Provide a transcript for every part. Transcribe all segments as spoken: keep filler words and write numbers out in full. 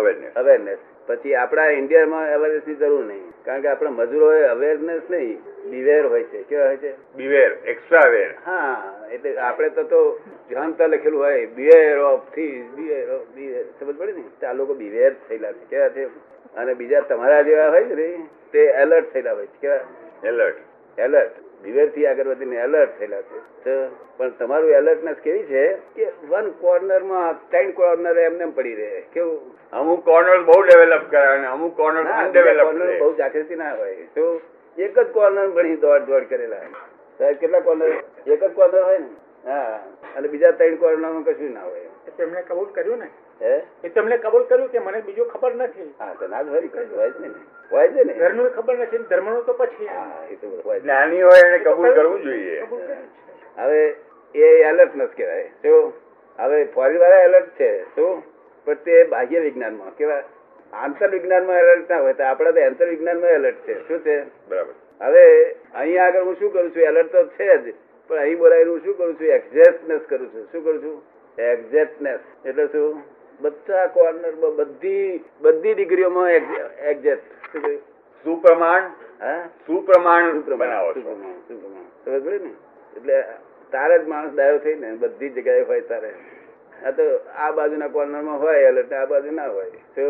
Awareness awareness પછી આપણા ઇન્ડિયામાં અવેરનેસ ની જરૂર નહીં, કારણ કે આપણા મજૂરો અવેરનેસ નહીં, બિવેર હોય છે. કેવા હોય છે? Beware, extra aware. હા, એટલે આપણે તો જાણતા લખેલું હોય બિવેર ઓફ થી બિવેર ઓફ બિવેર, સમજ પડે ને? આ લોકો બિવેર થયેલા છે. કેવા છે? અને બીજા તમારા જેવા હોય છે ને તે એલર્ટ થયેલા હોય છે. કેવા? એલર્ટ એલર્ટ બિવેર થી આગળ વધીને એલર્ટ થયેલા છે. તો પણ તમારું એલર્ટનેસ કેવી છે કે વન કોર્નરમાં ત્રણ કોર્નર એમને પડી રહે. કેવું? અમુક કોર્નર બહુ ડેવલપ કરાવે અને અમુક કોર્નર અનડેવલપ કોર્નર બહુ જાગૃતિ ના હોય. તો એક જ કોર્નર બની દોડ દોડ કરેલા. સાહેબ, કેટલા કોર્નર? એક જ કોર્નર હોય ને. હા, અને બીજા ત્રણ કોર્નરમાં કશું ના હોય. તેમણે કબૂલ કર્યું ને, એ તમને કબૂલ કર્યું કે મને બીજું ખબર નથી. હા, તો ના હોય ને, હોય છે ને. ધર્મનું ખબર નથી, ધર્મનું તો પછી. હા, એ તો જ્ઞાની હોય એને કબૂલ કરવું જોઈએ. હવે એ એલર્ટ નથી કહેવાય. તો હવે ફોરી વાળા એલર્ટ છે તો, પણ તે બાહ્ય વિજ્ઞાનમાં. કેવા? આંતર વિજ્ઞાનમાં એલર્ટ ના હોય તો આપણે તો આંતર વિજ્ઞાનમાં એલર્ટ છે. શું છે? બરાબર. હવે અહીંયા આગળ હું શું કરું છું? એલર્ટ તો છે જ, પણ અહીં બોલાવીને હું શું કરું છું? એક્ઝેક્ટનેસ કરું છું. શું કરું છું? એક્ઝેક્ટનેસ. એટલે શું? બધા કોર્નર બધી બધી ડિગ્રીઓમાં એક્ઝેક્ટ. સુપ્રમાણ. હા, સુપ્રમાણ બનાવો. સુપ્રમાણ સુપ્રમાણ સમજ પડે ને? એટલે તારે જ માણસ ડાયો થઈ ને બધી જગ્યાએ હોય તારે. આ તો આ બાજુના કોર્નરમાં હોય એલર્ટ, આ બાજુ ના હોય. તો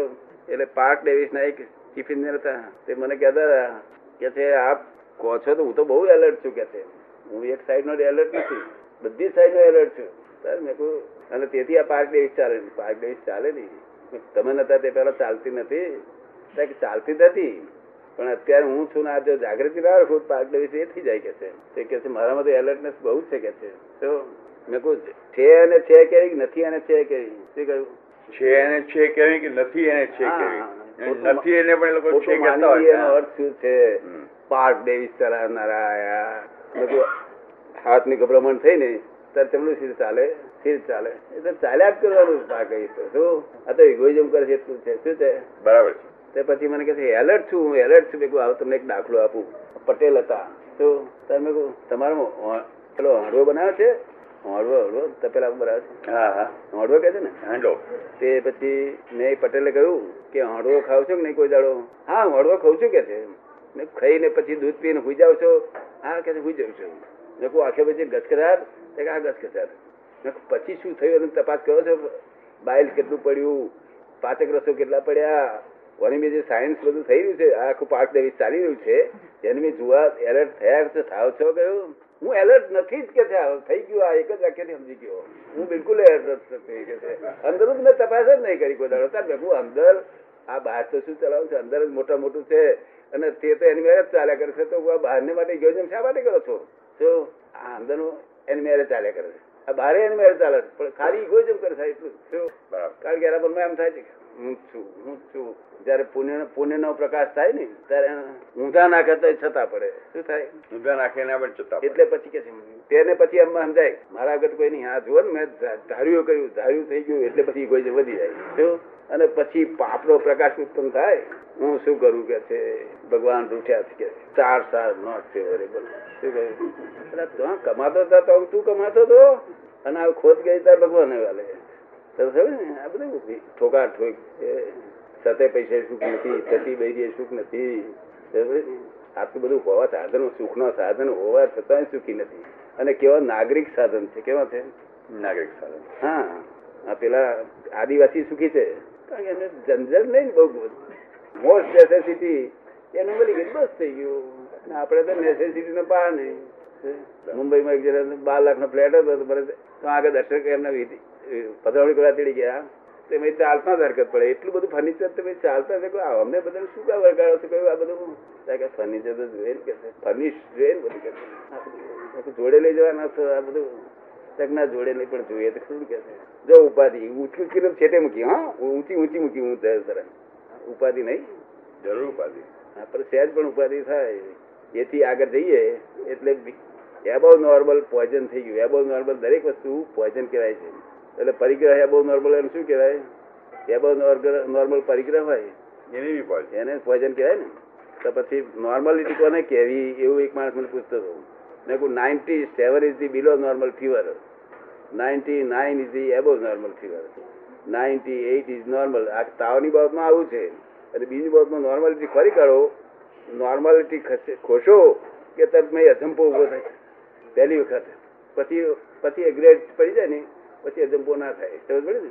એટલે પાર્ક ડેવિસના એક ચીફ ઇન્જિનિયર હતા, તે મને કહેતા હતા કે છે આપ કહો છો તો હું તો બહુ એલર્ટ છું. કે છે હું એક સાઈડનો એલર્ટ નથી, બધી સાઈડનો એલર્ટ છું. સર મેં કહ્યું, અને તેથી આ પાર્ક ડેવિસ ચાલે નહીં. પાર્ક ડેવિસ ચાલે નહીં. તમે નતા તે પહેલા ચાલતી નથી, ચાલતી નથી, પણ અત્યારે હું છું ને આ જો જાગૃતિ ના રાખું પાર્ક ડેવિસ એ થઈ જાય. કે છે તે કે છે મારામાં તો એલર્ટનેસ બહુ છે. કે છે તો મેં કહું છે અને છે કેવી નથી અને છે કેવી. શું કહ્યું? છે અને છે કેવી કે નથી અને છે કેવી નથી એને પણ લોકો છે કહેતા હોય. એનો અર્થ શું છે? પાર્ક ડેવિસ ચલાવનારા આયા હાથની ગભરામણ થઈ ને ત્યારે તેમનું શિર ચાલે શિર ચાલે એટલે ચાલ્યા જ કરવાનું. આ કહી તો શું? આ તો ઇગોઇઝમ કરે છે એટલું છે. શું છે? બરાબર છે. તે પછી મને કહે છે એલર્ટ છું હું, એલર્ટ છું. મેં કહું આવો તમને એક દાખલો આપું. પટેલ હતા. તો તમે કહું તમારો પેલો હાંડવો બનાવે છે, હાંડવો હાંડવો તપેલા બનાવે છે. હા હા, હાંડવો કહે છે ને, હાંડવો. તે પછી મેં પટેલે કહ્યું કે હાંડવો ખાવ છો કે નહીં કોઈ દાડો? હા, હાંડવો ખાઉં છું. કે છે મેં ખાઈને પછી દૂધ પીને સુઈ જાવ છો? હા, કે સુઈ જાઉં છું. મેં કહું આખે પછી ગચકરાટ આ ગચકચાર પછી શું થયું એની તપાસ કરો છો? બાઇલ કેટલું પડ્યું, પાચક રસો કેટલા પડ્યા, ઓની મેં જે સાયન્સ બધું થઈ રહ્યું છે, આખું પાર્ક ડેવિસ ચાલી રહ્યું છે, એને મેં જોવા એલર્ટ થયા છો થાવ છો? કહ્યું હું એલર્ટ નથી જ. કે થઈ ગયું આ એક જ વાક્યથી સમજી ગયો હું બિલકુલ એલર્ટ નથી. કે છે અંદર જ મેં તપાસ જ નહીં કરી કોઈ દાડો. તાર મેં કહું અંદર આ બહાર તો શું ચલાવું છે? અંદર જ મોટા મોટું છે અને તે તો એની મેરેજ ચાલ્યા કરે છે. તો હું આ બહારને માટે ગયો જેમ શા માટે કરો છો? તો આ અંદરનું એની મેરેજ ચાલ્યા કરે છે, આ બહાર એની મેરેજ ચાલે છે, પણ ખાલી ગોજમ કરે થાય એટલું. કારણ કે એના મનમાં એમ થાય છે હું છું હું છું જયારે પુણ્ય પુણ્યનો પ્રકાશ થાય ને ત્યારે ઊંધા નાખે તો છતાં પડે. શું થાય? ઊંધા નાખે ના પણ છતાં. એટલે પછી કે તેને પછી એમ સમજાય મારા આગળ કોઈ નહીં. હા, જુઓ ને મેં ધાર્યું કર્યું, ધાર્યું થઈ ગયું એટલે પછી ગોજમ વધી જાય. શું? અને પછી પાપનો પ્રકાશ ઉત્પન્ન થાય. હું શું કરું? કે છે ભગવાન રૂઠ્યા છે. કે ચાર સાર નોટ ફેવરેબલ. શું કહ્યું? કમાતો હતા તો તું કમાતો હતો અને આ ખોદ ગઈ તાર ભગવાન વાલે. આ બધું ઠોકા ઠોક સતે પૈસા સુખ નથી, સતી બૈરીએ સુખ નથી. આટલું બધું હોવા સાધનો, સુખનો સાધન હોવા છતાં સુખી નથી. અને કેવા નાગરિક સાધન છે. કેવા છે? નાગરિક સાધન. હા, આ પેલા આદિવાસી સુખી છે કારણ કે એને જંજલ નહીં, બહુ મોસ્ટ નેસેસિટી એનું બધી ગીત થઈ ગયું. અને આપણે તો નેસેસિટીને પાર નહીં. મુંબઈમાં એક જરા બાર લાખનો ફ્લેટ હતો તો આગળ દર્શક એમને પધરાવણી કરવા તેડી ગયા. તો એમાં ચાલતા જ હરકત પડે એટલું બધું ફર્નિચર તમે ચાલતા જ અમને બધાને શું કામ વરગાડો છો? કહ્યું આ બધું કે ફર્નિચર તો જોઈએ ને. કે ફર્નિશ જોઈએ ને બધું. કે જોડે લઈ જવાના છો આ બધું? ના, જોડે નહીં પણ જોઈએ તો શું? કે જો ઉપાધિ ઊંચી ઊંચી છેટે મૂકી. હા, ઊંચી ઊંચી મૂકી. હું તરત ઉપાધિ નહીં, જરૂર ઉપાધિ. હા, પણ સહેજ પણ ઉપાધિ થાય એથી આગળ જઈએ એટલે એબોવ નોર્મલ પોઈઝન થઈ ગયું. એબોવ નોર્મલ દરેક વસ્તુ પોઈઝન કહેવાય છે. એટલે પરિગ્રહ એબોવ નોર્મલ એમ શું કહેવાય? એબોવ નોર્મલ પરિગ્રહ હોય એની બી પોઈઝન, એને પોઈઝન કહેવાય ને. તો પછી નોર્મલિટી કોને કહેવી એવું એક માણસ મને પૂછતો હતો. મેં કહું ninety seven is the below normal fever, ninety nine is the above normal fever. Ninety eight is normal. આ તાવની બાબતમાં આવું છે. અને બીજી બાબતમાં નોર્માલિટી ખરી કરો, નોર્માલિટી ખોશો કે તરત અજંપો ઊભો થાય પહેલી વખત, પછી પછી ગ્રેડ પડી જાય ને પછી અજંપો ના થાય. સમજ પડે ને?